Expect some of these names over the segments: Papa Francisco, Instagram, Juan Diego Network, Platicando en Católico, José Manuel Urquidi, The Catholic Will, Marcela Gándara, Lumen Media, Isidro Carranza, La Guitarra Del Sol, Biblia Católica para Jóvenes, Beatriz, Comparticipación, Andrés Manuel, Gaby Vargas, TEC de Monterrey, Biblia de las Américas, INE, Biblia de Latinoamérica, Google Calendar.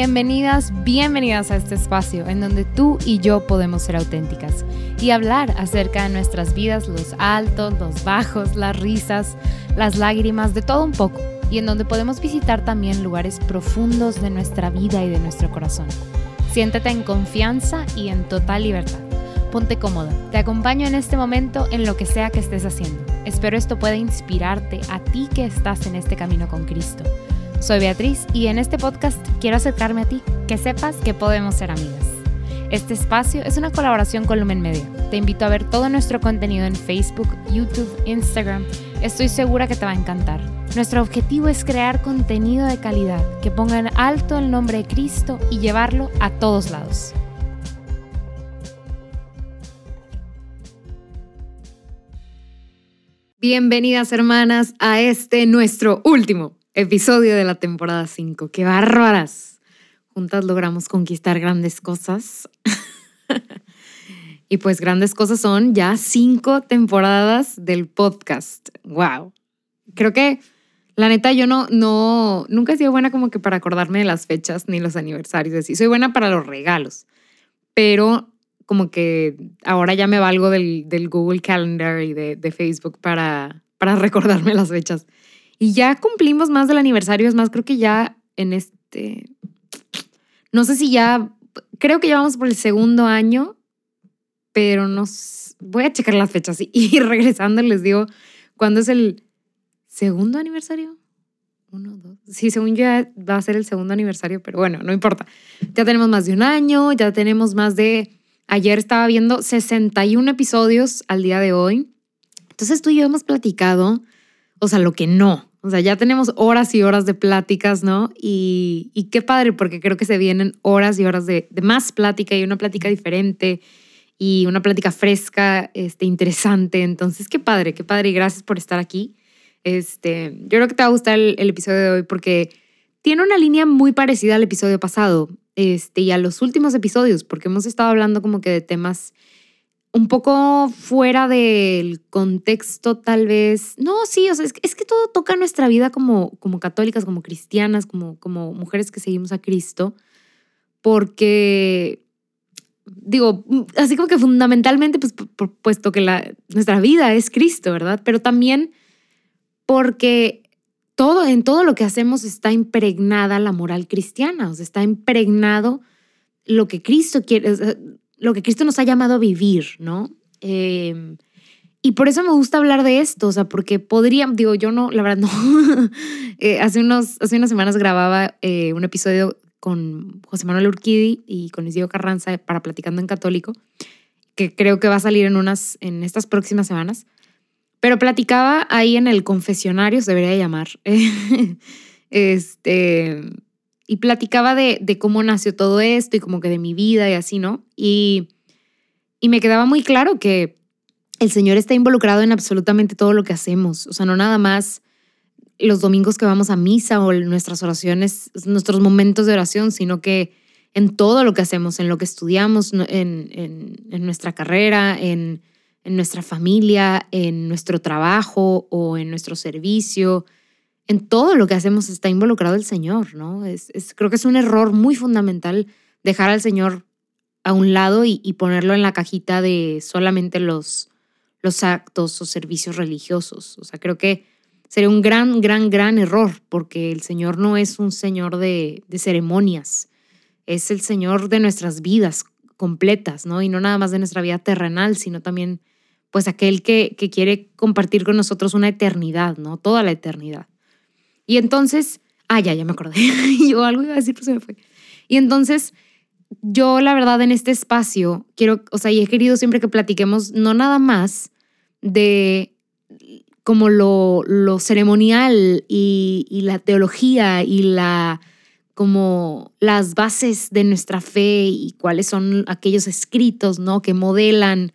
bienvenidas, bienvenidas a este espacio en donde tú y yo podemos ser auténticas y hablar acerca de nuestras vidas, los altos, los bajos, las risas, las lágrimas, de todo un poco, y en donde podemos visitar también lugares profundos de nuestra vida y de nuestro corazón. Siéntete en confianza y en total libertad. Ponte cómoda. Te acompaño en este momento en lo que sea que estés haciendo. Espero esto pueda inspirarte a ti que estás en este camino con Cristo. Soy Beatriz y en este podcast quiero acercarme a ti, que sepas que podemos ser amigas. Este espacio es una colaboración con Lumen Media. Te invito a ver todo nuestro contenido en Facebook, YouTube, Instagram. Estoy segura que te va a encantar. Nuestro objetivo es crear contenido de calidad que ponga en alto el nombre de Cristo y llevarlo a todos lados. Bienvenidas, hermanas, a este nuestro último episodio de la temporada 5. ¡Qué bárbaras! Juntas logramos conquistar grandes cosas. Y pues grandes cosas son ya 5 temporadas del podcast. ¡Wow! Creo que, la neta, yo nunca he sido buena como que para acordarme de las fechas ni los aniversarios. Así. Soy buena para los regalos, pero como que ahora ya me valgo del Google Calendar y de Facebook para recordarme las fechas. Y ya cumplimos más del aniversario. Es más, creo que ya en este... No sé si ya... Creo que ya vamos por el segundo año, pero voy a checar las fechas y regresando les digo cuándo es el... ¿Segundo aniversario? 1, 2... Sí, según yo va a ser el segundo aniversario, pero bueno, no importa. Ya tenemos más de un año, ya tenemos más de... Ayer estaba viendo 61 episodios al día de hoy. Entonces tú y yo hemos platicado, o sea, lo que no. O sea, ya tenemos horas y horas de pláticas, ¿no? Y qué padre, porque creo que se vienen horas y horas de más plática y una plática diferente y una plática fresca, interesante. Entonces, qué padre y gracias por estar aquí. Yo creo que te va a gustar el episodio de hoy porque tiene una línea muy parecida al episodio pasado y a los últimos episodios, porque hemos estado hablando como que de temas un poco fuera del contexto tal vez. No, sí, o sea, es que todo toca nuestra vida como católicas, como cristianas, como mujeres que seguimos a Cristo, porque... Digo, así como que fundamentalmente, pues puesto que nuestra vida es Cristo, ¿verdad? Pero también... Porque en todo lo que hacemos está impregnada la moral cristiana, o sea, está impregnado lo que Cristo quiere, lo que Cristo nos ha llamado a vivir, ¿no? Y por eso me gusta hablar de esto, o sea, porque la verdad no. Hace unas semanas grababa un episodio con José Manuel Urquidi y con Isidro Carranza para Platicando en Católico, que creo que va a salir en estas próximas semanas. Pero platicaba ahí en el confesionario, se debería llamar, y platicaba de cómo nació todo esto y como que de mi vida y así, ¿no? Y me quedaba muy claro que el Señor está involucrado en absolutamente todo lo que hacemos. O sea, no nada más los domingos que vamos a misa o nuestras oraciones, nuestros momentos de oración, sino que en todo lo que hacemos, en lo que estudiamos, en nuestra carrera, en nuestra familia, en nuestro trabajo o en nuestro servicio, en todo lo que hacemos está involucrado el Señor, ¿no? Creo que es un error muy fundamental dejar al Señor a un lado y ponerlo en la cajita de solamente los actos o servicios religiosos. O sea, creo que sería un gran, gran, gran error porque el Señor no es un Señor de ceremonias, es el Señor de nuestras vidas completas, ¿no? Y no nada más de nuestra vida terrenal, sino también pues aquel que quiere compartir con nosotros una eternidad, ¿no? Toda la eternidad. Y entonces, ya me acordé. Yo algo iba a decir, pero se me fue. Y entonces, yo la verdad en este espacio quiero, o sea, y he querido siempre que platiquemos no nada más de como lo ceremonial y la teología y la... como las bases de nuestra fe y cuáles son aquellos escritos, ¿no? Que modelan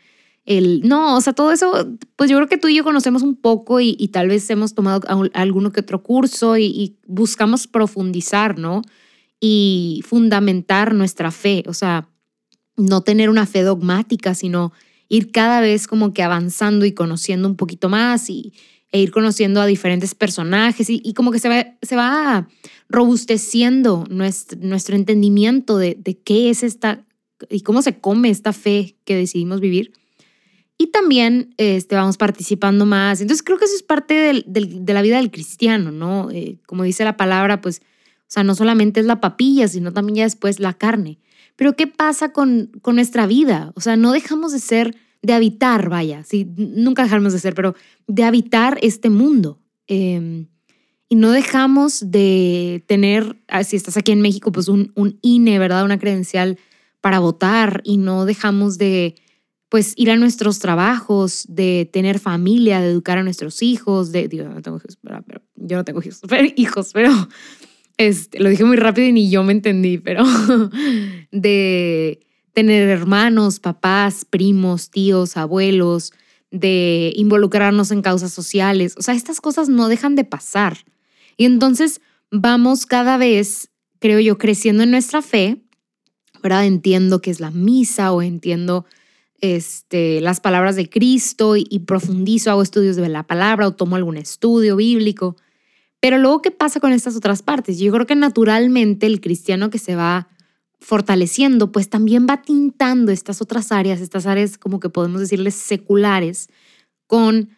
No, o sea, todo eso, pues yo creo que tú y yo conocemos un poco y tal vez hemos tomado alguno que otro curso y buscamos profundizar, ¿no? Y fundamentar nuestra fe, o sea, no tener una fe dogmática, sino ir cada vez como que avanzando y conociendo un poquito más y e ir conociendo a diferentes personajes y como que se va robusteciendo nuestro entendimiento de qué es esta y cómo se come esta fe que decidimos vivir. Y también vamos participando más. Entonces creo que eso es parte de la vida del cristiano, ¿no? Como dice la palabra, pues, o sea, no solamente es la papilla, sino también ya después la carne. Pero ¿qué pasa con nuestra vida? O sea, no dejamos de ser, de habitar, vaya, sí, nunca dejamos de ser, pero de habitar este mundo. Y no dejamos de tener, si estás aquí en México, pues un INE, ¿verdad? Una credencial para votar, y no dejamos de pues ir a nuestros trabajos, de tener familia, de educar a nuestros hijos, yo no tengo hijos, pero lo dije muy rápido y ni yo me entendí, pero de tener hermanos, papás, primos, tíos, abuelos, de involucrarnos en causas sociales. O sea, estas cosas no dejan de pasar. Y entonces vamos cada vez, creo yo, creciendo en nuestra fe, ¿verdad? Entiendo qué es la misa, o entiendo las palabras de Cristo y profundizo, hago estudios de la palabra o tomo algún estudio bíblico. Pero luego, ¿qué pasa con estas otras partes? Yo creo que naturalmente el cristiano que se va fortaleciendo, pues también va tintando estas otras áreas, como que podemos decirles seculares, con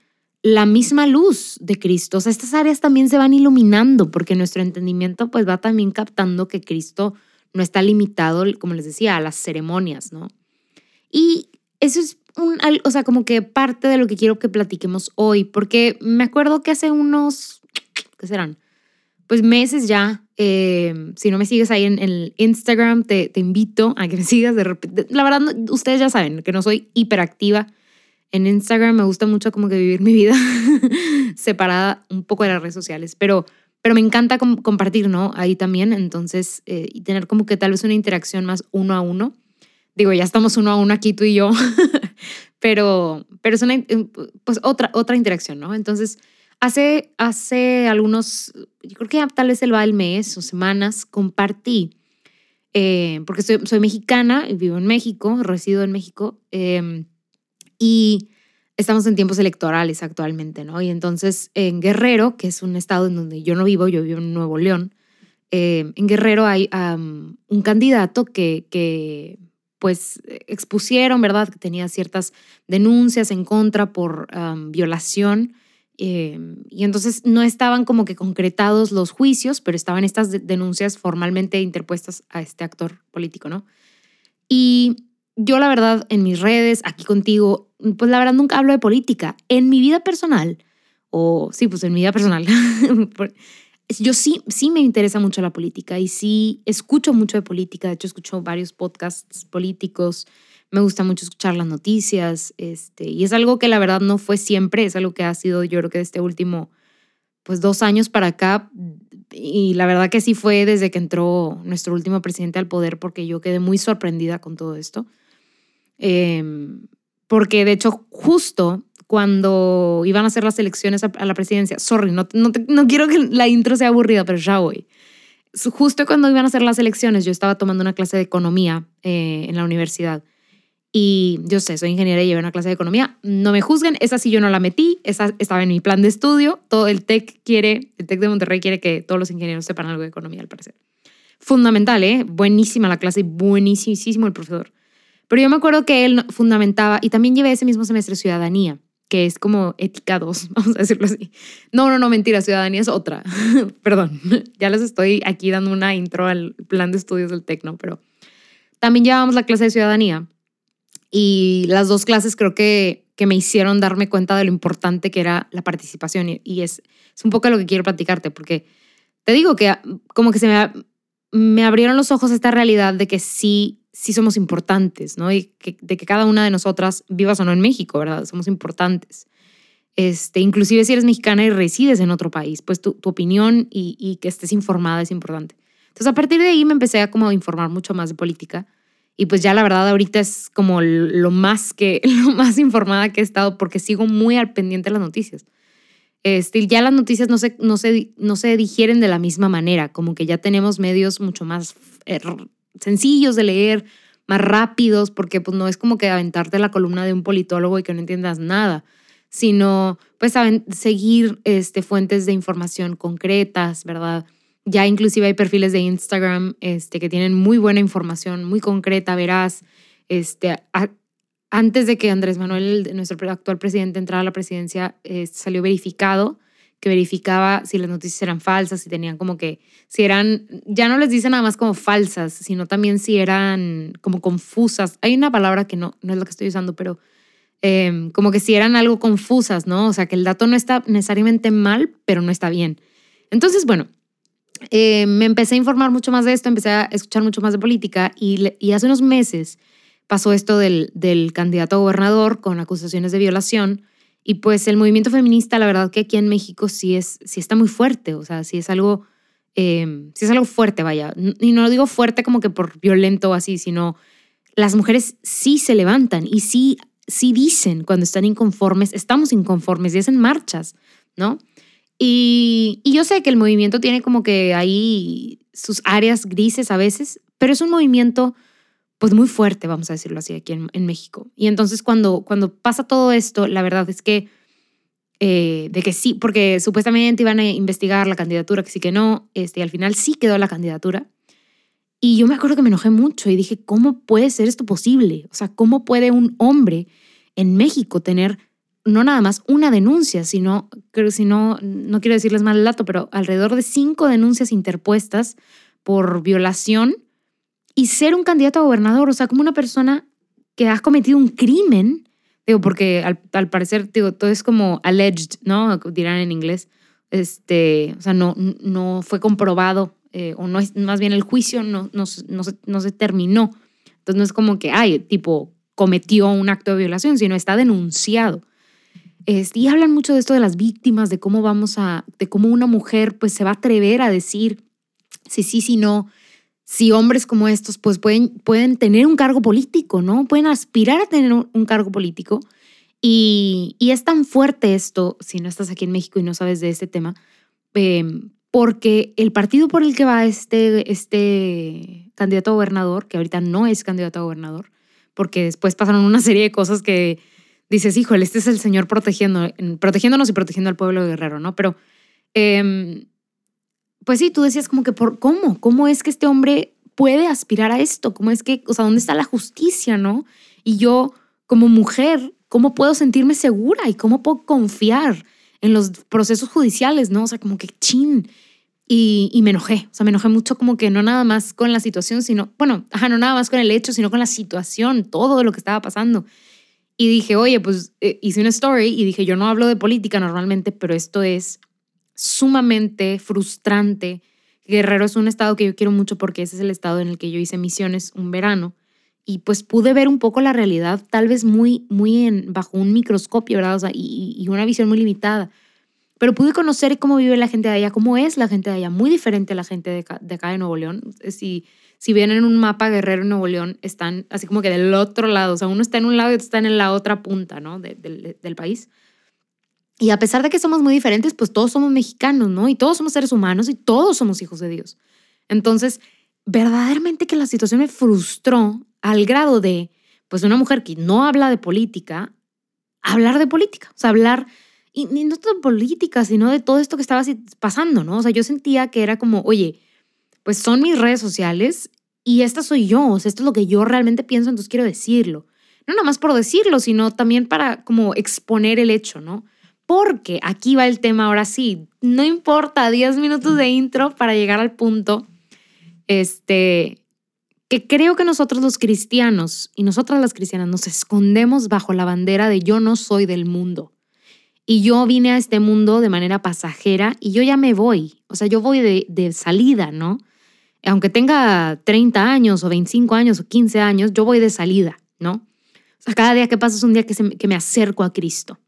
la misma luz de Cristo. O sea, estas áreas también se van iluminando porque nuestro entendimiento pues va también captando que Cristo no está limitado, como les decía, a las ceremonias, ¿no? Y eso es o sea, como que parte de lo que quiero que platiquemos hoy, porque me acuerdo que hace unos, ¿qué serán? Pues meses ya. Si no me sigues ahí en el Instagram, te invito a que me sigas de repente. La verdad, ustedes ya saben que no soy hiperactiva en Instagram. Me gusta mucho como que vivir mi vida separada un poco de las redes sociales, pero me encanta compartir, ¿no? Ahí también, entonces, y tener como que tal vez una interacción más uno a uno. Digo, ya estamos uno a uno aquí tú y yo, pero es una, pues otra interacción, ¿no? Entonces, hace algunos, yo creo que ya tal vez el mes o semanas, compartí, porque soy mexicana y vivo en México, resido en México, y estamos en tiempos electorales actualmente, ¿no? Y entonces en Guerrero, que es un estado en donde yo no vivo, yo vivo en Nuevo León, en Guerrero hay un candidato que pues expusieron, ¿verdad? Que tenía ciertas denuncias en contra por violación. Y entonces no estaban como que concretados los juicios, pero estaban estas denuncias formalmente interpuestas a este actor político, ¿no? Y yo, la verdad, en mis redes, aquí contigo, pues la verdad nunca hablo de política. En mi vida personal, en mi vida personal, yo sí me interesa mucho la política y sí escucho mucho de política. De hecho, escucho varios podcasts políticos. Me gusta mucho escuchar las noticias, y es algo que la verdad no fue siempre, es algo que ha sido, yo creo que desde este último, pues 2 años para acá, y la verdad que sí fue desde que entró nuestro último presidente al poder, porque yo quedé muy sorprendida con todo esto, porque de hecho justo cuando iban a hacer las elecciones a la presidencia, sorry, no quiero que la intro sea aburrida, pero ya voy. Justo cuando iban a hacer las elecciones, yo estaba tomando una clase de economía en la universidad. Y yo sé, soy ingeniera y llevé una clase de economía. No me juzguen, esa sí yo no la metí, esa estaba en mi plan de estudio. Todo el TEC de Monterrey quiere que todos los ingenieros sepan algo de economía, al parecer. Fundamental, ¿eh? Buenísima la clase y buenísimo el profesor. Pero yo me acuerdo que él fundamentaba, y también llevé ese mismo semestre ciudadanía, que es como ética 2, vamos a decirlo así. No, mentira, ciudadanía es otra. Perdón, ya les estoy aquí dando una intro al plan de estudios del TEC, ¿no? Pero también llevábamos la clase de ciudadanía. Y las 2 clases creo que me hicieron darme cuenta de lo importante que era la participación. Y es un poco lo que quiero platicarte, porque te digo que como que me abrieron los ojos a esta realidad de que sí somos importantes, ¿no? Y de que cada una de nosotras, vivas o no en México, ¿verdad? Somos importantes. Inclusive si eres mexicana y resides en otro país, pues tu opinión y que estés informada es importante. Entonces, a partir de ahí me empecé a como informar mucho más de política. Y pues ya la verdad ahorita es como lo más informada que he estado, porque sigo muy al pendiente de las noticias. Ya las noticias no se digieren de la misma manera, como que ya tenemos medios mucho más sencillos de leer, más rápidos, porque pues no es como que aventarte la columna de un politólogo y que no entiendas nada, sino pues saben seguir fuentes de información concretas, ¿verdad? Ya inclusive hay perfiles de Instagram que tienen muy buena información, muy concreta, veraz. Antes de que Andrés Manuel, nuestro actual presidente, entrara a la presidencia, salió verificado, que verificaba si las noticias eran falsas, si tenían como que, si eran, ya no les dicen nada más como falsas, sino también si eran como confusas. Hay una palabra que no es la que estoy usando, pero como que si eran algo confusas, ¿no? O sea, que el dato no está necesariamente mal, pero no está bien. Entonces, bueno, me empecé a informar mucho más de esto, empecé a escuchar mucho más de política y hace unos meses pasó esto del candidato a gobernador con acusaciones de violación. Y pues el movimiento feminista, la verdad que aquí en México sí está muy fuerte. O sea, sí es algo fuerte, vaya. Y no lo digo fuerte como que por violento o así, sino las mujeres sí se levantan y sí dicen cuando están inconformes, estamos inconformes y hacen marchas, ¿no? Y yo sé que el movimiento tiene como que ahí sus áreas grises a veces, pero es un movimiento pues muy fuerte, vamos a decirlo así, aquí en México. Y entonces cuando pasa todo esto, la verdad es que de que sí, porque supuestamente iban a investigar la candidatura, que sí que no, y al final sí quedó la candidatura. Y yo me acuerdo que me enojé mucho y dije, ¿cómo puede ser esto posible? O sea, ¿cómo puede un hombre en México tener no nada más una denuncia, sino no quiero decirles mal el dato, pero alrededor de 5 denuncias interpuestas por violación y ser un candidato a gobernador? O sea, como una persona que has cometido un crimen, digo, porque al parecer, digo, todo es como alleged, ¿no? Dirán en inglés. O sea, no fue comprobado, o no es, más bien el juicio no se terminó. Entonces no es como que, cometió un acto de violación, sino está denunciado. Y hablan mucho de esto de las víctimas, de cómo una mujer pues se va a atrever a decir si sí, si no. Si hombres como estos pues pueden tener un cargo político, ¿no? Pueden aspirar a tener un cargo político. Y es tan fuerte esto, si no estás aquí en México y no sabes de este tema, porque el partido por el que va este candidato a gobernador, que ahorita no es candidato a gobernador, porque después pasaron una serie de cosas que dices, híjole, este es el señor protegiéndonos y protegiendo al pueblo de Guerrero, ¿no? Pero... pues sí, tú decías como que ¿cómo es que este hombre puede aspirar a esto? ¿Cómo es que, o sea, dónde está la justicia, no? Y yo, como mujer, ¿cómo puedo sentirme segura? ¿Y cómo puedo confiar en los procesos judiciales, no? O sea, como que chin. Y me enojé. O sea, me enojé mucho como que no nada más con la situación, sino... Bueno, no nada más con el hecho, sino con la situación, todo lo que estaba pasando. Y dije, oye, pues hice una story y dije, yo no hablo de política normalmente, pero esto es... sumamente frustrante. Guerrero es un estado que yo quiero mucho porque ese es el estado en el que yo hice misiones un verano y pues pude ver un poco la realidad, tal vez muy bajo un microscopio, ¿verdad? O sea, y una visión muy limitada. Pero pude conocer cómo vive la gente de allá, cómo es la gente de allá, muy diferente a la gente de acá de Nuevo León. Si ven en un mapa Guerrero y Nuevo León, están así como que del otro lado. O sea, uno está en un lado y otro está en la otra punta, ¿no? Del país. Y a pesar de que somos muy diferentes, pues todos somos mexicanos, ¿no? Y todos somos seres humanos y todos somos hijos de Dios. Entonces, verdaderamente que la situación me frustró al grado de, pues, una mujer que no habla de política, hablar de política. O sea, y no de política, sino de todo esto que estaba pasando, ¿no? O sea, yo sentía que era como, oye, pues son mis redes sociales y esta soy yo. O sea, esto es lo que yo realmente pienso, entonces quiero decirlo. No nada más por decirlo, sino también para como exponer el hecho, ¿no? Porque aquí va el tema ahora sí. No importa, 10 minutos de intro para llegar al punto. Que creo que nosotros los cristianos y nosotras las cristianas nos escondemos bajo la bandera de yo no soy del mundo. Y yo vine a este mundo de manera pasajera y yo ya me voy. O sea, yo voy de salida, ¿no? Aunque tenga 30 años o 25 años o 15 años, yo voy de salida, ¿no? O sea, cada día que pasa es un día que me acerco a Cristo.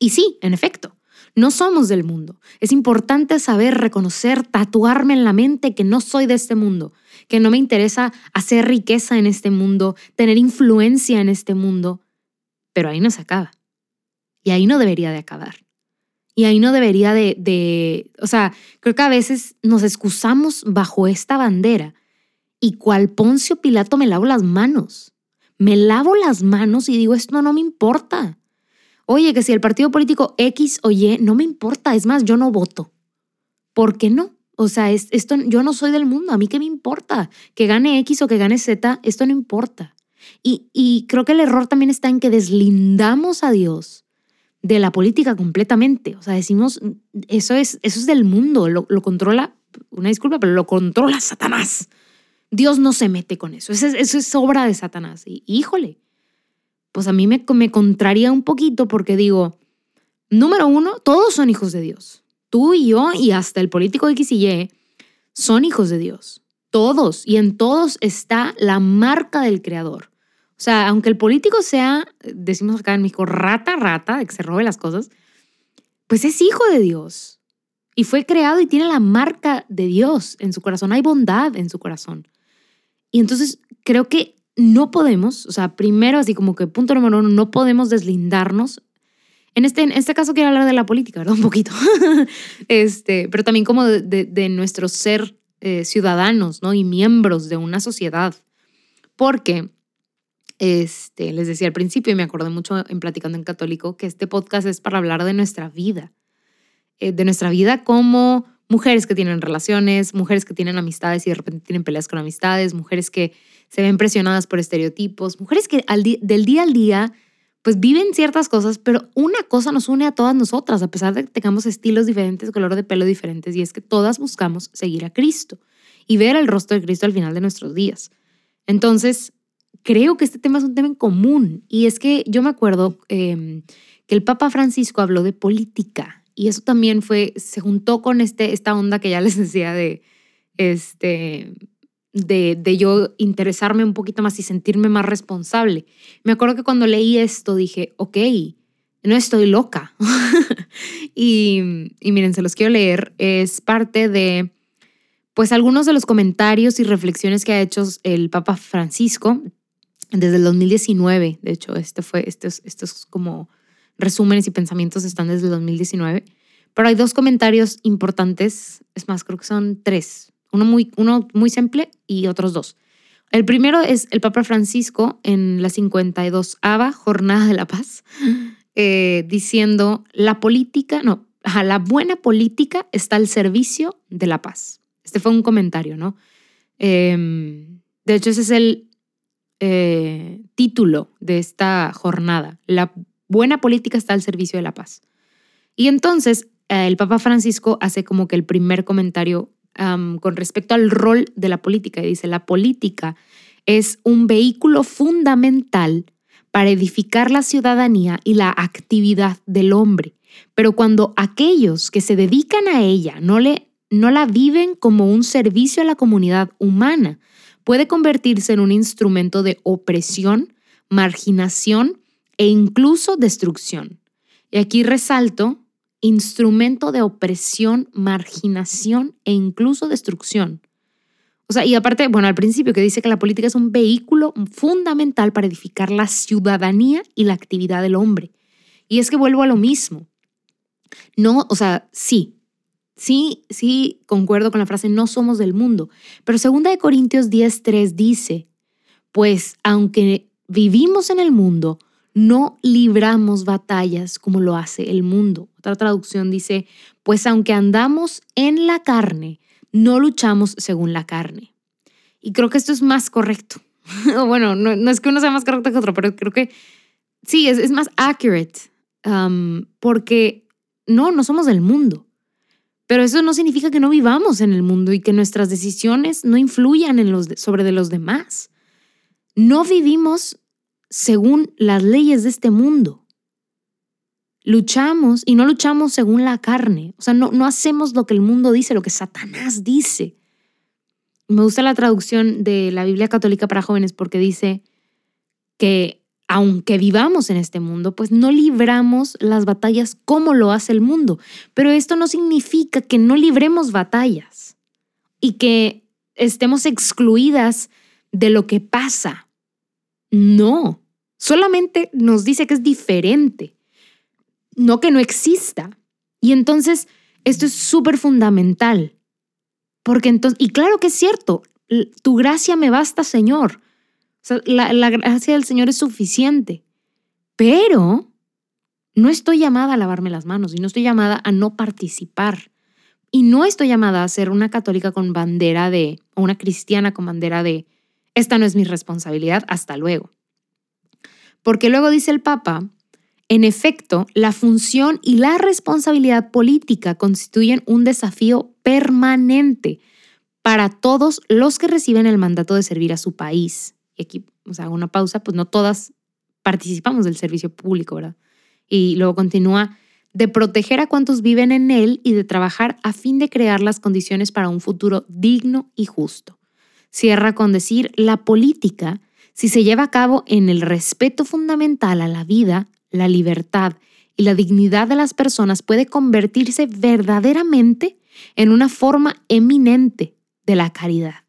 Y sí, en efecto, no somos del mundo. Es importante saber, reconocer, tatuarme en la mente que no soy de este mundo, que no me interesa hacer riqueza en este mundo, tener influencia en este mundo. Pero ahí no se acaba. Y ahí no debería de acabar. Y ahí no debería O sea, creo que a veces nos excusamos bajo esta bandera y cual Poncio Pilato me lavo las manos. Me lavo las manos y digo, esto no me importa. Oye, que si el partido político X o Y, no me importa, es más, yo no voto. ¿Por qué no? O sea, esto, yo no soy del mundo, a mí qué me importa. Que gane X o que gane Z, esto no importa. Y creo que el error también está en que deslindamos a Dios de la política completamente. O sea, decimos, eso es del mundo, lo controla, una disculpa, pero lo controla Satanás. Dios no se mete con eso, eso es obra de Satanás. Y, híjole, pues a mí me contraría un poquito porque digo, número uno, todos son hijos de Dios. Tú y yo y hasta el político X y Y son hijos de Dios. Todos, y en todos está la marca del Creador. O sea, aunque el político sea, decimos acá en México, rata, que se robe las cosas, pues es hijo de Dios. Y fue creado y tiene la marca de Dios en su corazón. Hay bondad en su corazón. Y entonces creo que no podemos, o sea, primero así como que punto número uno, no podemos deslindarnos. En este caso quiero hablar de la política, ¿verdad? Un poquito. Pero también como de nuestro ser ciudadanos, ¿no? Y miembros de una sociedad. Porque... les decía al principio, y me acordé mucho en Platicando en Católico, que este podcast es para hablar de nuestra vida. De nuestra vida como mujeres que tienen relaciones, mujeres que tienen amistades y de repente tienen peleas con amistades, mujeres que se ven presionadas por estereotipos, mujeres que del día al día pues viven ciertas cosas, pero una cosa nos une a todas nosotras, a pesar de que tengamos estilos diferentes, color de pelo diferentes, y es que todas buscamos seguir a Cristo y ver el rostro de Cristo al final de nuestros días. Entonces, creo que este tema es un tema en común, y es que yo me acuerdo que el Papa Francisco habló de política, y eso también se juntó con esta onda que ya les decía de yo interesarme un poquito más y sentirme más responsable. Me acuerdo que cuando leí esto dije, okay, no estoy loca. y miren, se los quiero leer, es parte de... pues algunos de los comentarios y reflexiones que ha hecho el Papa Francisco desde el 2019. De hecho, estos como resúmenes y pensamientos están desde el 2019. Pero hay dos comentarios importantes, es más, creo que son tres. Uno muy simple y otros dos. El primero es el Papa Francisco en la 52ª Jornada de la Paz, diciendo, la buena política está al servicio de la paz. Este fue un comentario, ¿no? De hecho, ese es el título de esta jornada. La buena política está al servicio de la paz. Y entonces el Papa Francisco hace como que el primer comentario con respecto al rol de la política. Y dice, la política es un vehículo fundamental para edificar la ciudadanía y la actividad del hombre. Pero cuando aquellos que se dedican a ella no la viven como un servicio a la comunidad humana, puede convertirse en un instrumento de opresión, marginación e incluso destrucción. Y aquí resalto, instrumento de opresión, marginación e incluso destrucción. O sea, y aparte, bueno, al principio que dice que la política es un vehículo fundamental para edificar la ciudadanía y la actividad del hombre. Y es que vuelvo a lo mismo. No, o sea, sí, concuerdo con la frase, no somos del mundo. Pero 2 Corintios 10:3 dice, pues aunque vivimos en el mundo, no libramos batallas como lo hace el mundo. Otra traducción dice, pues aunque andamos en la carne, no luchamos según la carne. Y creo que esto es más correcto. Bueno, no es que uno sea más correcto que otro, pero creo que sí, es más accurate. Porque no somos del mundo. Pero eso no significa que no vivamos en el mundo y que nuestras decisiones no influyan sobre los demás. No vivimos según las leyes de este mundo. Luchamos y no luchamos según la carne. O sea, no hacemos lo que el mundo dice, lo que Satanás dice. Me gusta la traducción de la Biblia Católica para Jóvenes porque dice que aunque vivamos en este mundo, pues no libramos las batallas como lo hace el mundo. Pero esto no significa que no libremos batallas y que estemos excluidas de lo que pasa. No, solamente nos dice que es diferente, no que no exista. Y entonces esto es súper fundamental. Porque entonces, y claro que es cierto, tu gracia me basta, Señor. La gracia del Señor es suficiente, pero No estoy llamada a lavarme las manos y no estoy llamada a no participar. Y no estoy llamada a ser una católica con bandera de, o una cristiana con bandera de, esta no es mi responsabilidad, hasta luego. Porque luego dice el Papa, en efecto, la función y la responsabilidad política constituyen un desafío permanente para todos los que reciben el mandato de servir a su país. Y aquí, o sea, hago una pausa, pues no todas participamos del servicio público, ¿verdad? Y luego continúa, de proteger a cuantos viven en él y de trabajar a fin de crear las condiciones para un futuro digno y justo. Cierra con decir, la política, si se lleva a cabo en el respeto fundamental a la vida, la libertad y la dignidad de las personas, puede convertirse verdaderamente en una forma eminente de la caridad.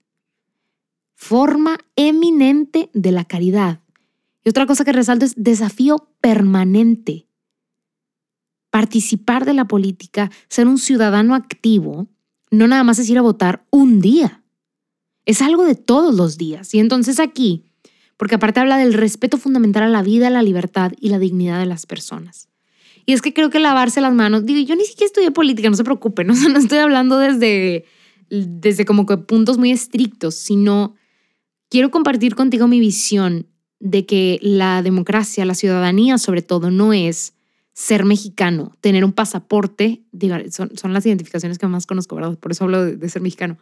Forma eminente de la caridad. Y otra cosa que resalto es desafío permanente. Participar de la política, ser un ciudadano activo, no nada más es ir a votar un día. Es algo de todos los días. Y entonces aquí, porque aparte habla del respeto fundamental a la vida, la libertad y la dignidad de las personas. Y es que creo que lavarse las manos, digo, yo ni siquiera estudié política, no se preocupen, ¿no? O sea, no estoy hablando desde como que puntos muy estrictos, sino quiero compartir contigo mi visión de que la democracia, la ciudadanía sobre todo, no es ser mexicano, tener un pasaporte, digo, son las identificaciones que más conozco, ¿verdad? Por eso hablo de ser mexicano.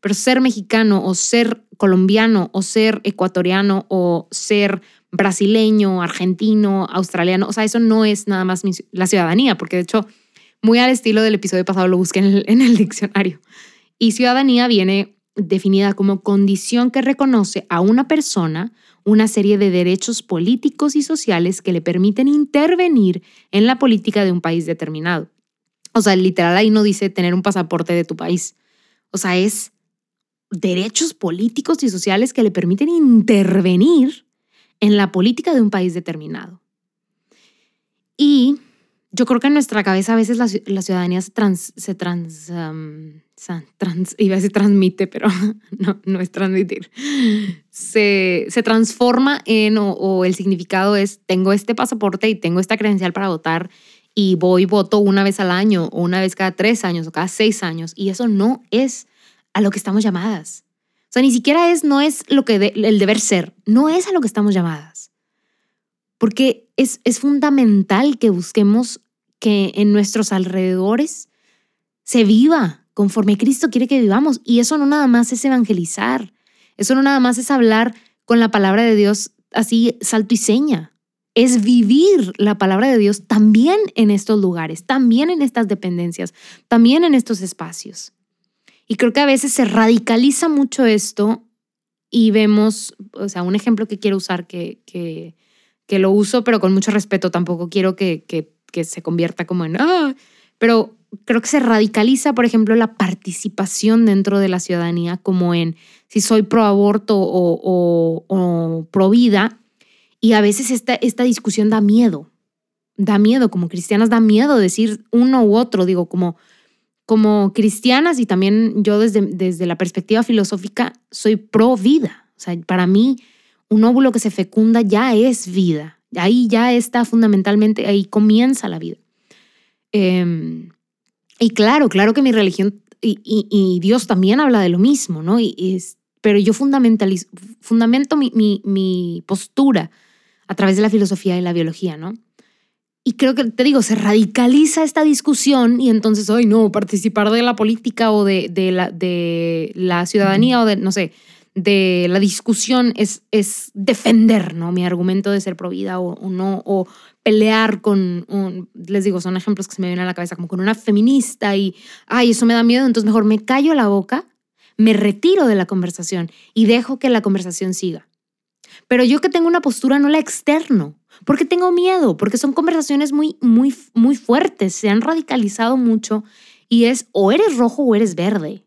Pero ser mexicano o ser colombiano o ser ecuatoriano o ser brasileño, argentino, australiano, o sea, eso no es nada más la ciudadanía, porque de hecho, muy al estilo del episodio pasado, lo busqué en el diccionario. Y ciudadanía viene definida como condición que reconoce a una persona una serie de derechos políticos y sociales que le permiten intervenir en la política de un país determinado. O sea, literal ahí no dice tener un pasaporte de tu país. O sea, es derechos políticos y sociales que le permiten intervenir en la política de un país determinado. Y yo creo que en nuestra cabeza a veces la ciudadanía se transmite, pero no es transmitir. Se transforma en, o el significado es, tengo este pasaporte y tengo esta credencial para votar y voto una vez al año o una vez cada 3 años o cada 6 años. Y eso no es a lo que estamos llamadas. O sea, ni siquiera no es lo que el deber ser. No es a lo que estamos llamadas. Porque es fundamental que busquemos que en nuestros alrededores se viva conforme Cristo quiere que vivamos. Y eso no nada más es evangelizar. Eso no nada más es hablar con la palabra de Dios así salto y seña. Es vivir la palabra de Dios también en estos lugares, también en estas dependencias, también en estos espacios. Y creo que a veces se radicaliza mucho esto y vemos, o sea, un ejemplo que quiero usar que lo uso, pero con mucho respeto. Tampoco quiero que se convierta como en... ¡Ah! Pero creo que se radicaliza, por ejemplo, la participación dentro de la ciudadanía como en si soy pro aborto o pro vida. Y a veces esta discusión da miedo. Da miedo, como cristianas da miedo decir uno u otro. Digo, como cristianas y también yo desde la perspectiva filosófica soy pro vida. O sea, para mí... un óvulo que se fecunda ya es vida. Ahí ya está fundamentalmente, ahí comienza la vida. Y claro que mi religión y Dios también habla de lo mismo, ¿no? Pero yo fundamento mi postura a través de la filosofía y la biología, ¿no? Y creo que, te digo, se radicaliza esta discusión y entonces, ay, no, participar de la política o de la ciudadanía o de, no sé... de la discusión es defender, ¿no? Mi argumento de ser pro vida o no, o pelear con, les digo, son ejemplos que se me vienen a la cabeza, como con una feminista y, ay, eso me da miedo, entonces mejor me callo la boca, me retiro de la conversación y dejo que la conversación siga. Pero yo que tengo una postura no la externo, porque tengo miedo, porque son conversaciones muy, muy, muy fuertes, se han radicalizado mucho y es o eres rojo o eres verde,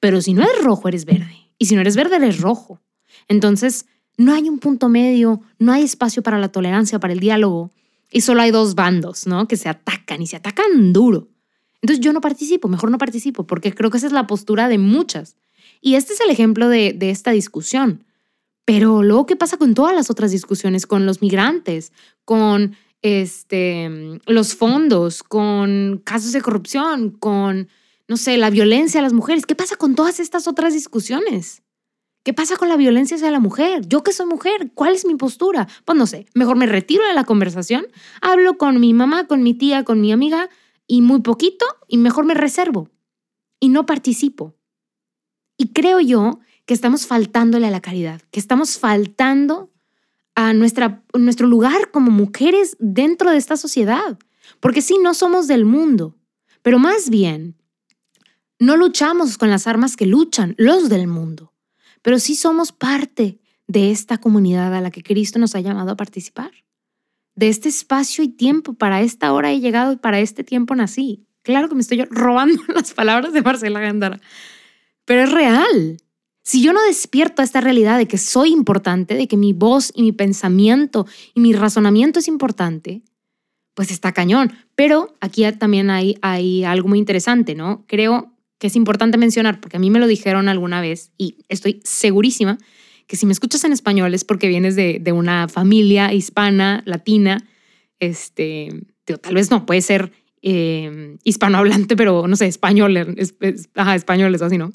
pero si no eres rojo eres verde. Y si no eres verde, eres rojo. Entonces, no hay un punto medio, no hay espacio para la tolerancia, para el diálogo. Y solo hay 2 bandos, ¿no? Que se atacan y se atacan duro. Entonces, yo no participo, mejor no participo, porque creo que esa es la postura de muchas. Y este es el ejemplo de esta discusión. Pero luego, ¿qué pasa con todas las otras discusiones? Con los migrantes, con los fondos, con casos de corrupción, con, no sé, la violencia a las mujeres. ¿Qué pasa con todas estas otras discusiones? ¿Qué pasa con la violencia hacia la mujer? Yo que soy mujer, ¿cuál es mi postura? Pues no sé, mejor me retiro de la conversación, hablo con mi mamá, con mi tía, con mi amiga y muy poquito, y mejor me reservo y no participo. Y creo yo que estamos faltándole a la caridad, que estamos faltando a nuestro lugar como mujeres dentro de esta sociedad. Porque sí, no somos del mundo, pero más bien no luchamos con las armas que luchan los del mundo, pero sí somos parte de esta comunidad a la que Cristo nos ha llamado a participar. De este espacio y tiempo, para esta hora he llegado y para este tiempo nací. Claro que me estoy robando las palabras de Marcela Gándara, pero es real. Si yo no despierto a esta realidad de que soy importante, de que mi voz y mi pensamiento y mi razonamiento es importante, pues está cañón. Pero aquí también hay algo muy interesante, ¿no? Creo que es importante mencionar, porque a mí me lo dijeron alguna vez y estoy segurísima que si me escuchas en español es porque vienes de una familia hispana, latina, tal vez no, puede ser hispanohablante, pero no sé, español es así, ¿no?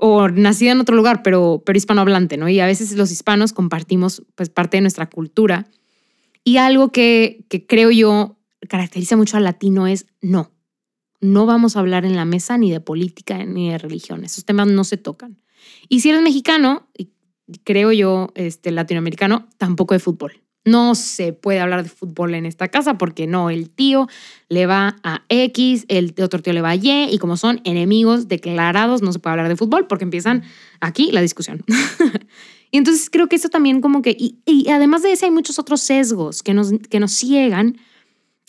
O nacida en otro lugar, pero hispanohablante, ¿no? Y a veces los hispanos compartimos pues, parte de nuestra cultura. Y algo que creo yo caracteriza mucho al latino es no vamos a hablar en la mesa ni de política ni de religión. Esos temas no se tocan. Y si eres mexicano, creo yo latinoamericano, tampoco de fútbol. No se puede hablar de fútbol en esta casa porque no, el tío le va a X, el otro tío le va a Y, y como son enemigos declarados no se puede hablar de fútbol porque empiezan aquí la discusión. Y entonces creo que eso también como que... Y además de eso hay muchos otros sesgos que nos ciegan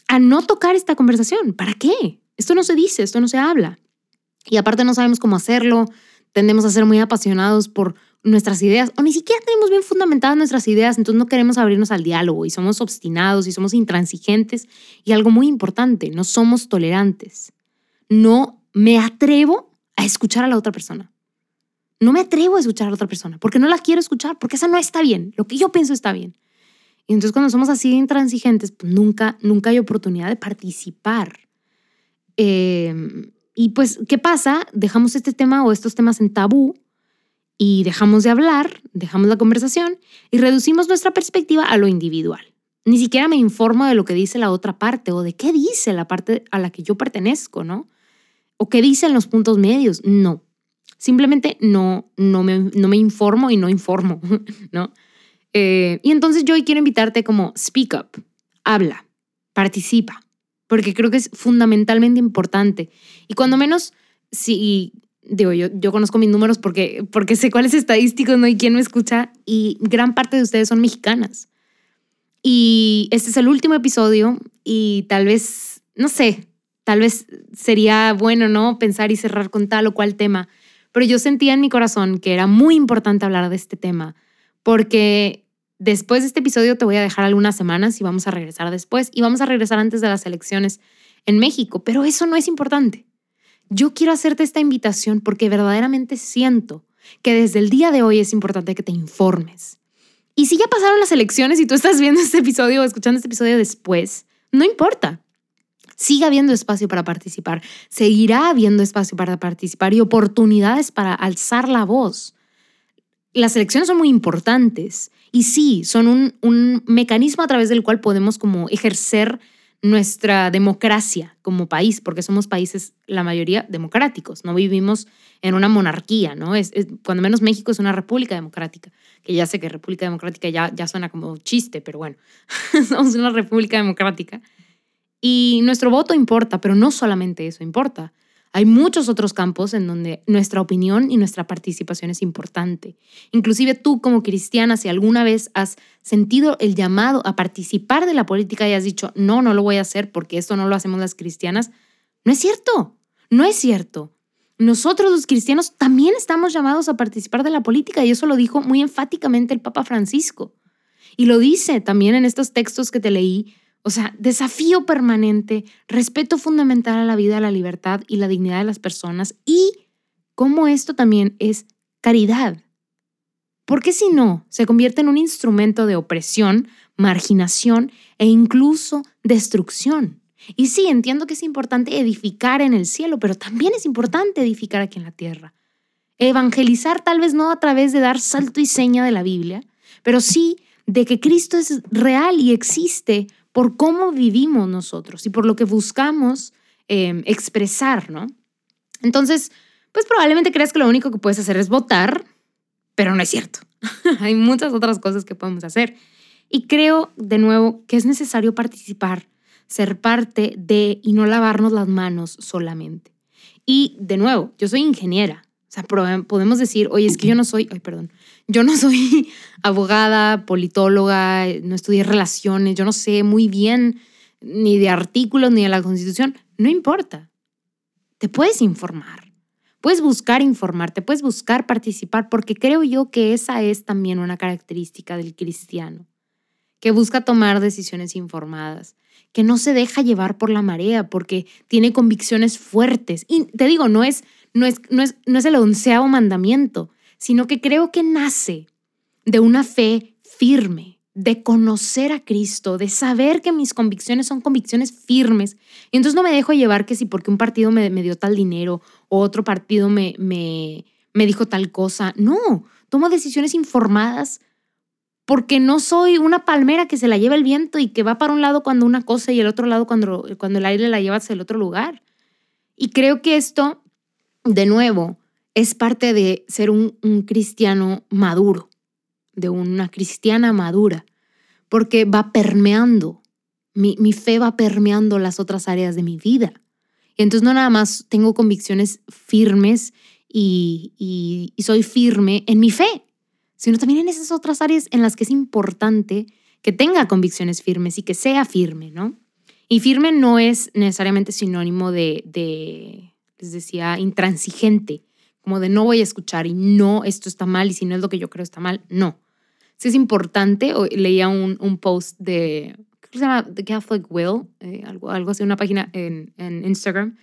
a no tocar esta conversación. ¿Para qué? Esto no se dice, esto no se habla. Y aparte no sabemos cómo hacerlo, tendemos a ser muy apasionados por nuestras ideas, o ni siquiera tenemos bien fundamentadas nuestras ideas, entonces no queremos abrirnos al diálogo y somos obstinados y somos intransigentes. Y algo muy importante, no somos tolerantes. No me atrevo a escuchar a la otra persona. No me atrevo a escuchar a la otra persona porque no la quiero escuchar, porque esa no está bien, lo que yo pienso está bien. Y entonces cuando somos así de intransigentes, pues nunca hay oportunidad de participar. Y pues, ¿qué pasa? Dejamos este tema o estos temas en tabú y dejamos de hablar, dejamos la conversación y reducimos nuestra perspectiva a lo individual. Ni siquiera me informo de lo que dice la otra parte o de qué dice la parte a la que yo pertenezco, ¿no? O qué dicen los puntos medios. No. Simplemente no me informo y no informo, ¿no? Y entonces yo hoy quiero invitarte como speak up, habla, participa, porque creo que es fundamentalmente importante. Y cuando menos, si... Digo, yo conozco mis números porque sé cuáles estadísticos, ¿no? Y quién me escucha. Y gran parte de ustedes son mexicanas. Y este es el último episodio y tal vez, no sé, tal vez sería bueno, ¿no? Pensar y cerrar con tal o cual tema. Pero yo sentía en mi corazón que era muy importante hablar de este tema porque después de este episodio te voy a dejar algunas semanas y vamos a regresar después y vamos a regresar antes de las elecciones en México. Pero eso no es importante. Yo quiero hacerte esta invitación porque verdaderamente siento que desde el día de hoy es importante que te informes. Y si ya pasaron las elecciones y tú estás viendo este episodio o escuchando este episodio después, no importa. Sigue habiendo espacio para participar. Seguirá habiendo espacio para participar y oportunidades para alzar la voz. Las elecciones son muy importantes y sí, son un mecanismo a través del cual podemos como ejercer nuestra democracia como país, porque somos países, la mayoría, democráticos. No vivimos en una monarquía, ¿no? Cuando menos México es una república democrática, que ya sé que república democrática ya suena como chiste, pero bueno, somos una república democrática. Y nuestro voto importa, pero no solamente eso importa. Hay muchos otros campos en donde nuestra opinión y nuestra participación es importante. Inclusive tú como cristiana, si alguna vez has sentido el llamado a participar de la política y has dicho, no lo voy a hacer porque esto no lo hacemos las cristianas, no es cierto. Nosotros los cristianos también estamos llamados a participar de la política y eso lo dijo muy enfáticamente el Papa Francisco. Y lo dice también en estos textos que te leí. O sea, desafío permanente, respeto fundamental a la vida, a la libertad y la dignidad de las personas y cómo esto también es caridad. porque si no, se convierte en un instrumento de opresión, marginación e incluso destrucción. Y sí, entiendo que es importante edificar en el cielo, pero también es importante edificar aquí en la tierra. Evangelizar tal vez no a través de dar salto y seña de la Biblia, pero sí de que Cristo es real y existe por cómo vivimos nosotros y por lo que buscamos expresar, ¿no? Entonces, pues probablemente creas que lo único que puedes hacer es votar, pero no es cierto. Hay muchas otras cosas que podemos hacer. Y creo, de nuevo, que es necesario participar, ser parte de y no lavarnos las manos solamente. Y, de nuevo, yo soy ingeniera. O sea, podemos decir, oye, es que yo no soy abogada, politóloga, no estudié relaciones, yo no sé muy bien ni de artículos ni de la Constitución. No importa. Te puedes informar. Puedes buscar informarte, puedes buscar participar, porque creo yo que esa es también una característica del cristiano, que busca tomar decisiones informadas, que no se deja llevar por la marea porque tiene convicciones fuertes. Y te digo, no es el 11º mandamiento, sino que creo que nace de una fe firme, de conocer a Cristo, de saber que mis convicciones son convicciones firmes. Y entonces no me dejo llevar que si porque un partido me dio tal dinero o otro partido me dijo tal cosa. No, tomo decisiones informadas porque no soy una palmera que se la lleva el viento y que va para un lado cuando una cosa y el otro lado cuando el aire la lleva hacia el otro lugar. Y creo que esto, de nuevo, es parte de ser un cristiano maduro, de una cristiana madura, porque va permeando, mi fe va permeando las otras áreas de mi vida. Y entonces no nada más tengo convicciones firmes y soy firme en mi fe, sino también en esas otras áreas en las que es importante que tenga convicciones firmes y que sea firme, ¿no? Y firme no es necesariamente sinónimo de les decía, intransigente, como de no voy a escuchar y no, esto está mal y si no es lo que yo creo está mal, no. Si es importante, leía un post de, ¿qué se llama? The Catholic Will, algo así, una página en Instagram,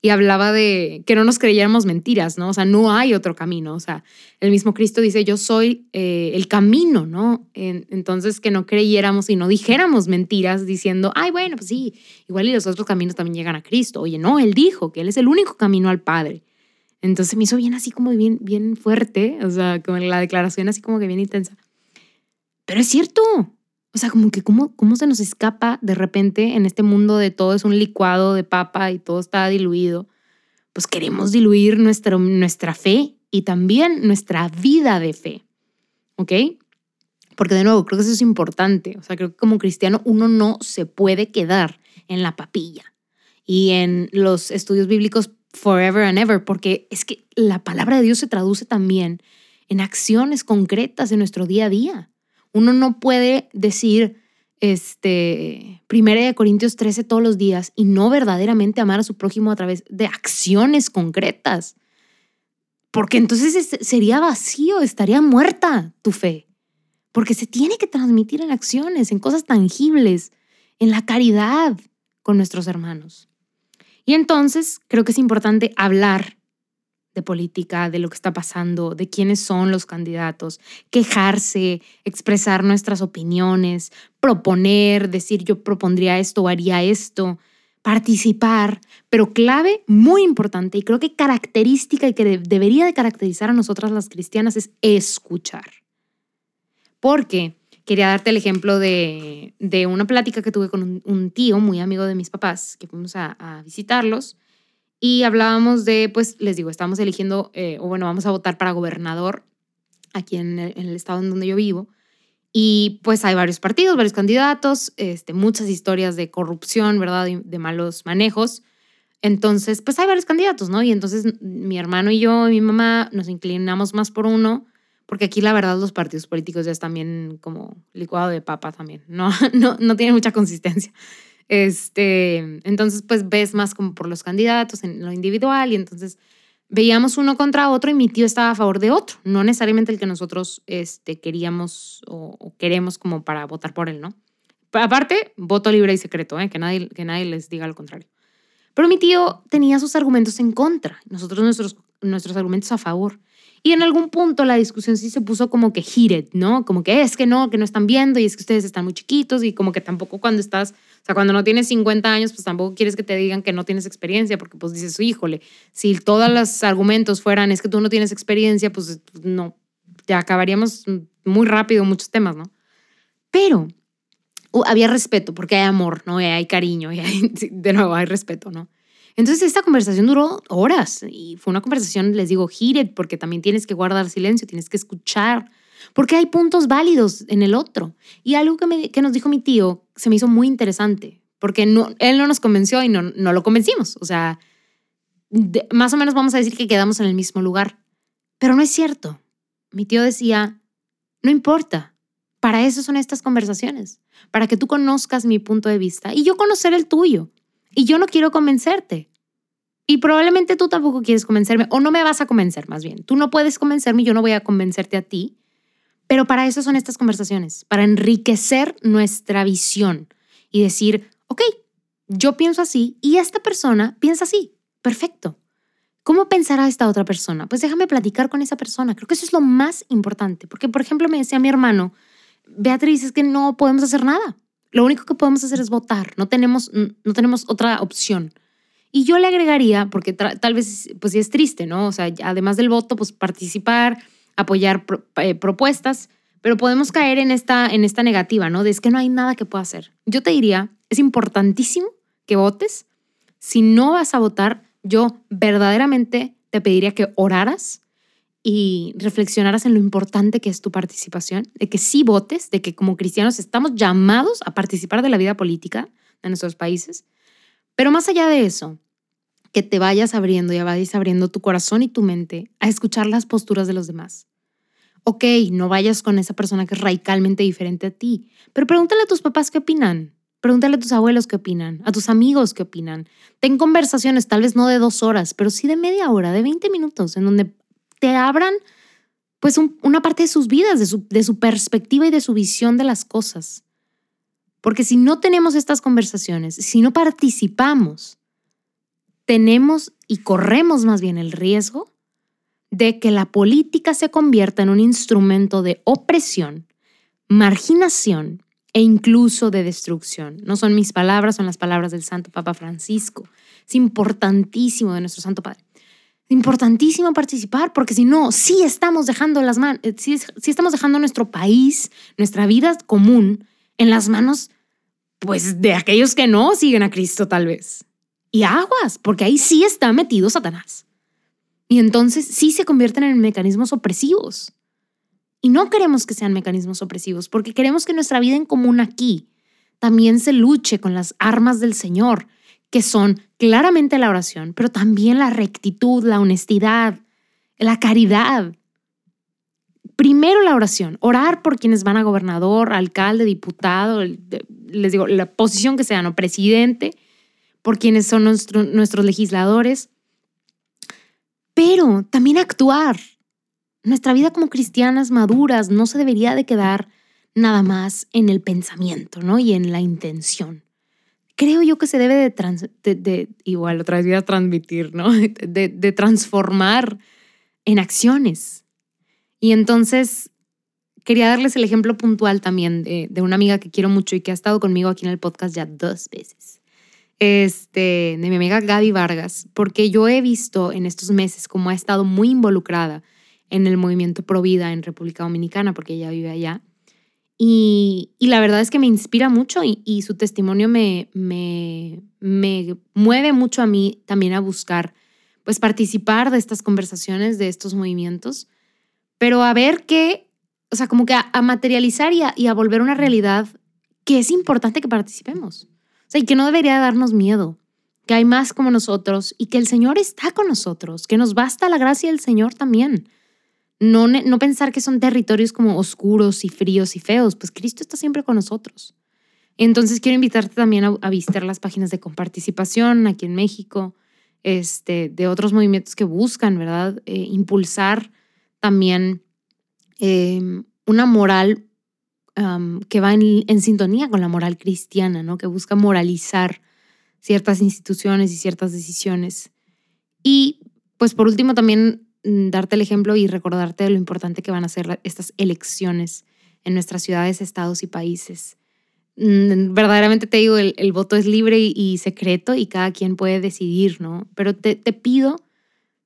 y hablaba de que no nos creyéramos mentiras, ¿no? O sea, no hay otro camino. O sea, el mismo Cristo dice, yo soy el camino, ¿no? Entonces, que no creyéramos y no dijéramos mentiras diciendo, ay, bueno, pues sí, igual y los otros caminos también llegan a Cristo. Oye, no, Él dijo que Él es el único camino al Padre. Entonces me hizo bien así como bien fuerte, o sea, con la declaración así como que bien intensa. Pero es cierto. O sea, como que cómo se nos escapa de repente en este mundo de todo es un licuado de papa y todo está diluido. Pues queremos diluir nuestra fe y también nuestra vida de fe, ¿ok? Porque de nuevo, creo que eso es importante. O sea, creo que como cristiano uno no se puede quedar en la papilla y en los estudios bíblicos forever and ever, porque es que la palabra de Dios se traduce también en acciones concretas de nuestro día a día. Uno no puede decir 1 Corintios 13 todos los días y no verdaderamente amar a su prójimo a través de acciones concretas. Porque entonces sería vacío, estaría muerta tu fe. Porque se tiene que transmitir en acciones, en cosas tangibles, en la caridad con nuestros hermanos. Y entonces creo que es importante hablar de política, de lo que está pasando, de quiénes son los candidatos, quejarse, expresar nuestras opiniones, proponer, decir yo propondría esto o haría esto, participar, pero clave, muy importante, y creo que característica y que debería de caracterizar a nosotras las cristianas es escuchar. Porque quería darte el ejemplo de una plática que tuve con un tío muy amigo de mis papás, que fuimos a visitarlos, y hablábamos de, pues, les digo, estamos eligiendo, vamos a votar para gobernador aquí en el estado en donde yo vivo. Y pues hay varios partidos, varios candidatos, muchas historias de corrupción, ¿verdad? De malos manejos. Entonces, pues hay varios candidatos, ¿no? Y entonces mi hermano y yo, y mi mamá, nos inclinamos más por uno, porque aquí la verdad los partidos políticos ya están bien como licuado de papa también. No tienen mucha consistencia. Entonces pues ves más como por los candidatos en lo individual y entonces veíamos uno contra otro y mi tío estaba a favor de otro, no necesariamente el que nosotros queríamos o queremos como para votar por él, ¿no? Aparte, voto libre y secreto, que nadie les diga lo contrario. Pero mi tío tenía sus argumentos en contra, nosotros nuestros argumentos a favor. Y en algún punto la discusión sí se puso como que heated, ¿no? Como que es que no están viendo y es que ustedes están muy chiquitos y como que tampoco cuando estás, o sea, cuando no tienes 50 años, pues tampoco quieres que te digan que no tienes experiencia porque pues dices, híjole, si todos los argumentos fueran es que tú no tienes experiencia, pues no, ya acabaríamos muy rápido muchos temas, ¿no? Pero había respeto porque hay amor, ¿no? Y hay cariño y hay, de nuevo hay respeto, ¿no? Entonces esta conversación duró horas y fue una conversación, les digo, heated, porque también tienes que guardar silencio, tienes que escuchar, porque hay puntos válidos en el otro. Y algo que nos dijo mi tío se me hizo muy interesante, porque no, él no nos convenció y no lo convencimos. O sea, más o menos vamos a decir que quedamos en el mismo lugar. Pero no es cierto. Mi tío decía, no importa, para eso son estas conversaciones, para que tú conozcas mi punto de vista y yo conocer el tuyo. Y yo no quiero convencerte. Y probablemente tú tampoco quieres convencerme o no me vas a convencer, más bien. Tú no puedes convencerme y yo no voy a convencerte a ti. Pero para eso son estas conversaciones, para enriquecer nuestra visión y decir, ok, yo pienso así y esta persona piensa así. Perfecto. ¿Cómo pensará esta otra persona? Pues déjame platicar con esa persona. Creo que eso es lo más importante. Porque, por ejemplo, me decía mi hermano, Beatriz, es que no podemos hacer nada. Lo único que podemos hacer es votar. No tenemos otra opción. Y yo le agregaría, porque tal vez pues sí es triste, ¿no? O sea, además del voto, pues participar, apoyar propuestas, pero podemos caer en esta negativa, ¿no? De es que no hay nada que pueda hacer. Yo te diría, es importantísimo que votes. Si no vas a votar, yo verdaderamente te pediría que oraras y reflexionaras en lo importante que es tu participación, de que sí votes, de que como cristianos estamos llamados a participar de la vida política de nuestros países. Pero más allá de eso, que te vayas abriendo y vayas abriendo tu corazón y tu mente a escuchar las posturas de los demás. Ok, no vayas con esa persona que es radicalmente diferente a ti, pero pregúntale a tus papás qué opinan. Pregúntale a tus abuelos qué opinan, a tus amigos qué opinan. Ten conversaciones, tal vez no de 2 horas, pero sí de media hora, de 20 minutos, en donde te abran pues una parte de sus vidas, de su perspectiva y de su visión de las cosas. Porque si no tenemos estas conversaciones, si no participamos, tenemos y corremos más bien el riesgo de que la política se convierta en un instrumento de opresión, marginación e incluso de destrucción. No son mis palabras, son las palabras del Santo Papa Francisco. Es importantísimo, de nuestro Santo Padre. Importantísimo participar, porque si no, sí estamos dejando nuestro país, nuestra vida común, en las manos pues de aquellos que no siguen a Cristo tal vez. Y aguas, porque ahí sí está metido Satanás. Y entonces sí se convierten en mecanismos opresivos. Y no queremos que sean mecanismos opresivos, porque queremos que nuestra vida en común aquí también se luche con las armas del Señor, que son claramente la oración, pero también la rectitud, la honestidad, la caridad. Primero la oración, orar por quienes van a gobernador, alcalde, diputado, les digo, la posición que sean, o presidente, por quienes son nuestros legisladores. Pero también actuar. Nuestra vida como cristianas maduras no se debería de quedar nada más en el pensamiento, ¿no? Y en la intención. Creo yo que se debe de transformar en acciones. Y entonces quería darles el ejemplo puntual también de una amiga que quiero mucho y que ha estado conmigo aquí en el podcast ya 2 veces. De mi amiga Gaby Vargas, porque yo he visto en estos meses cómo ha estado muy involucrada en el movimiento pro vida en República Dominicana, porque ella vive allá. Y la verdad es que me inspira mucho y su testimonio me mueve mucho a mí también a buscar, pues, participar de estas conversaciones, de estos movimientos, pero a ver qué, o sea, como que a materializar y a volver una realidad que es importante que participemos. O sea, y que no debería darnos miedo, que hay más como nosotros y que el Señor está con nosotros, que nos basta la gracia del Señor también. No pensar que son territorios como oscuros y fríos y feos, pues Cristo está siempre con nosotros. Entonces quiero invitarte también a visitar las páginas de Comparticipación aquí en México, de otros movimientos que buscan, ¿verdad? Impulsar también una moral que va en sintonía con la moral cristiana, ¿no? Que busca moralizar ciertas instituciones y ciertas decisiones. Y pues por último también darte el ejemplo y recordarte de lo importante que van a ser estas elecciones en nuestras ciudades, estados y países. Verdaderamente te digo, el voto es libre y secreto y cada quien puede decidir, ¿no? Pero te pido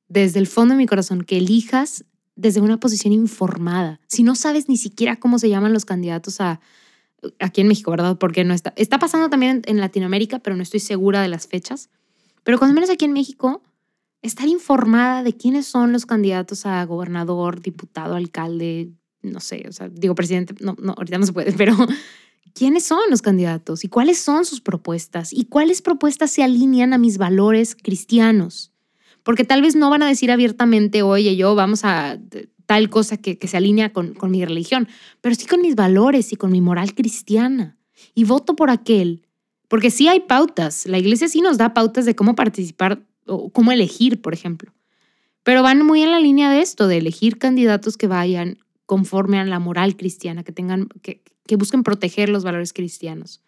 desde el fondo de mi corazón que elijas desde una posición informada. Si no sabes ni siquiera cómo se llaman los candidatos aquí en México, ¿verdad? Porque no está pasando también en Latinoamérica, pero no estoy segura de las fechas. Pero cuando menos aquí en México, estar informada de quiénes son los candidatos a gobernador, diputado, alcalde, no sé, o sea, digo presidente, no, ahorita no se puede, pero ¿quiénes son los candidatos? ¿Y cuáles son sus propuestas? ¿Y cuáles propuestas se alinean a mis valores cristianos? Porque tal vez no van a decir abiertamente, oye, yo vamos a tal cosa que se alinea con mi religión, pero sí con mis valores y con mi moral cristiana. Y voto por aquel. Porque sí hay pautas. La iglesia sí nos da pautas de cómo participar o cómo elegir, por ejemplo. Pero van muy en la línea de esto, de elegir candidatos que vayan conforme a la moral cristiana, que busquen proteger los valores cristianos.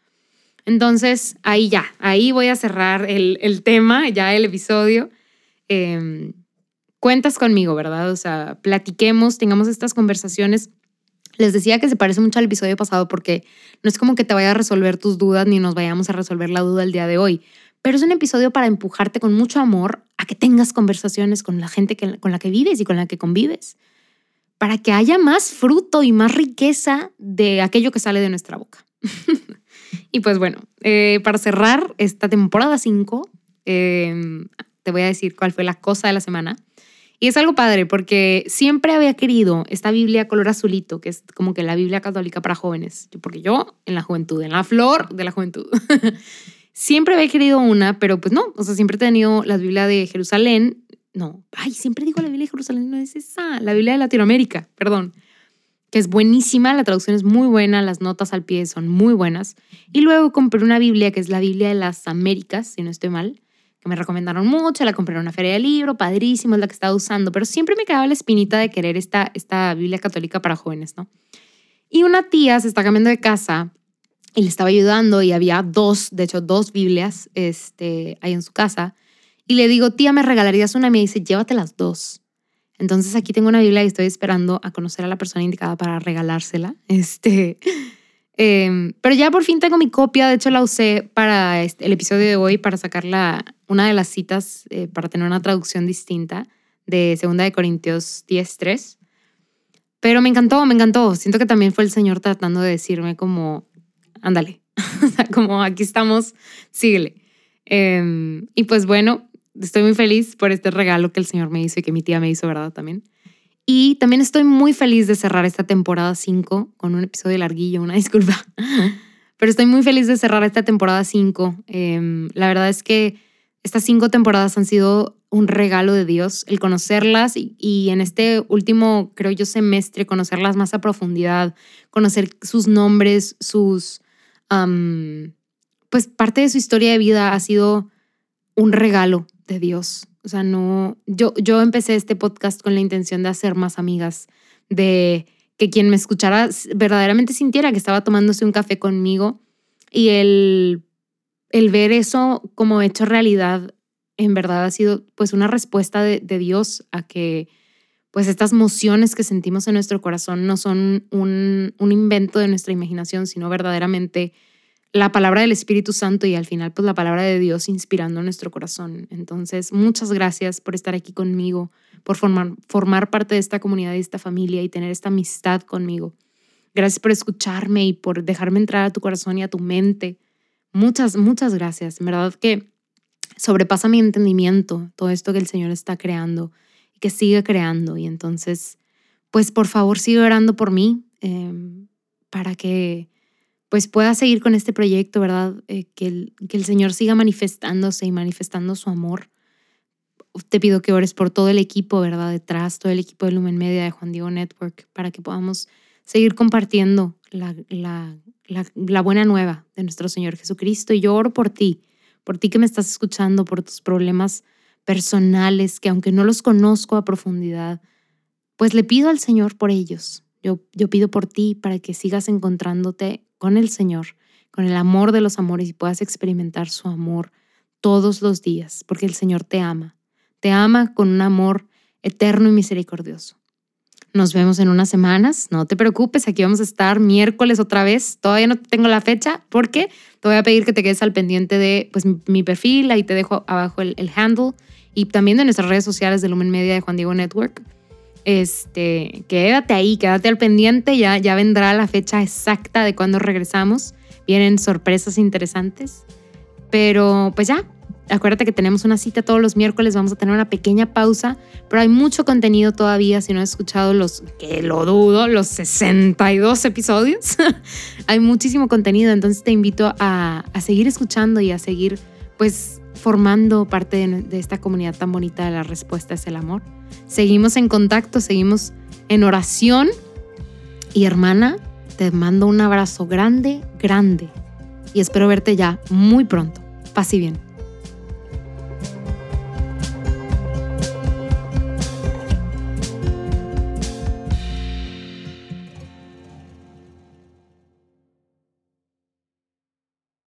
Entonces, ahí voy a cerrar el tema, ya el episodio. Cuentas conmigo, ¿verdad? O sea, platiquemos, tengamos estas conversaciones. Les decía que se parece mucho al episodio pasado porque no es como que te vaya a resolver tus dudas ni nos vayamos a resolver la duda el día de hoy, pero es un episodio para empujarte con mucho amor a que tengas conversaciones con la gente con la que vives y con la que convives, para que haya más fruto y más riqueza de aquello que sale de nuestra boca. Y pues bueno, para cerrar esta temporada 5, te voy a decir cuál fue la cosa de la semana. Y es algo padre porque siempre había querido esta Biblia color azulito, que es como que la Biblia Católica para jóvenes, porque yo en la juventud, en la flor de la juventud, siempre había querido una, pero pues no, o sea, siempre he tenido la Biblia de Jerusalén, siempre digo la Biblia de Jerusalén, no es esa, la Biblia de Latinoamérica, perdón, que es buenísima, la traducción es muy buena, las notas al pie son muy buenas, y luego compré una Biblia que es la Biblia de las Américas, si no estoy mal, que me recomendaron mucho, la compré en una feria de libro, padrísimo, es la que estaba usando, pero siempre me quedaba la espinita de querer esta Biblia Católica para jóvenes, ¿no? Y una tía se está cambiando de casa y le estaba ayudando y había dos Biblias ahí en su casa y le digo, tía, ¿me regalarías una? Y me dice, llévate las dos. Entonces aquí tengo una Biblia y estoy esperando a conocer a la persona indicada para regalársela. Pero ya por fin tengo mi copia, de hecho la usé para el episodio de hoy para sacar una de las citas para tener una traducción distinta de 2 de Corintios 10:3. Pero me encantó. Siento que también fue el Señor tratando de decirme como, ándale, o sea, como aquí estamos, síguele. Y pues bueno, estoy muy feliz por este regalo que el Señor me hizo y que mi tía me hizo, ¿verdad? También. Y también estoy muy feliz de cerrar esta temporada 5 con un episodio larguillo, una disculpa. Pero estoy muy feliz de cerrar esta temporada 5. La verdad es que estas 5 temporadas han sido un regalo de Dios, el conocerlas y en este último, creo yo, semestre, conocerlas más a profundidad, conocer sus nombres, pues parte de su historia de vida ha sido un regalo de Dios. O sea, no, yo empecé este podcast con la intención de hacer más amigas, de que quien me escuchara verdaderamente sintiera que estaba tomándose un café conmigo y el ver eso como hecho realidad en verdad ha sido pues una respuesta de Dios a que pues estas emociones que sentimos en nuestro corazón no son un invento de nuestra imaginación, sino verdaderamente la palabra del Espíritu Santo y al final pues la palabra de Dios inspirando nuestro corazón. Entonces, muchas gracias por estar aquí conmigo, por formar parte de esta comunidad, de esta familia y tener esta amistad conmigo. Gracias por escucharme y por dejarme entrar a tu corazón y a tu mente. Muchas, muchas gracias. En verdad que sobrepasa mi entendimiento todo esto que el Señor está creando y que sigue creando. Y entonces, pues por favor sigue orando por mí para que pues pueda seguir con este proyecto, ¿verdad? Que el Señor siga manifestándose y manifestando su amor. Te pido que ores por todo el equipo, ¿verdad? Detrás, todo el equipo de Lumen Media, de Juan Diego Network, para que podamos seguir compartiendo la buena nueva de nuestro Señor Jesucristo. Y yo oro por ti que me estás escuchando, por tus problemas personales, que aunque no los conozco a profundidad, pues le pido al Señor por ellos. Yo pido por ti para que sigas encontrándote con el Señor, con el amor de los amores y puedas experimentar su amor todos los días, porque el Señor te ama con un amor eterno y misericordioso. Nos vemos en unas semanas. No te preocupes, aquí vamos a estar miércoles otra vez. Todavía no tengo la fecha porque te voy a pedir que te quedes al pendiente de pues, mi perfil. Ahí te dejo abajo el handle. Y también de nuestras redes sociales de Lumen Media, de Juan Diego Network. Quédate ahí, quédate al pendiente. Ya vendrá la fecha exacta de cuando regresamos. Vienen sorpresas interesantes. Pero pues ya. Acuérdate que tenemos una cita todos los miércoles, vamos a tener una pequeña pausa, pero hay mucho contenido todavía. Si no has escuchado que lo dudo, los 62 episodios, hay muchísimo contenido. Entonces te invito a seguir escuchando y a seguir pues formando parte de esta comunidad tan bonita de La Respuesta es el Amor. Seguimos en contacto, seguimos en oración. Y hermana, te mando un abrazo grande, grande. Y espero verte ya muy pronto. Paz y bien.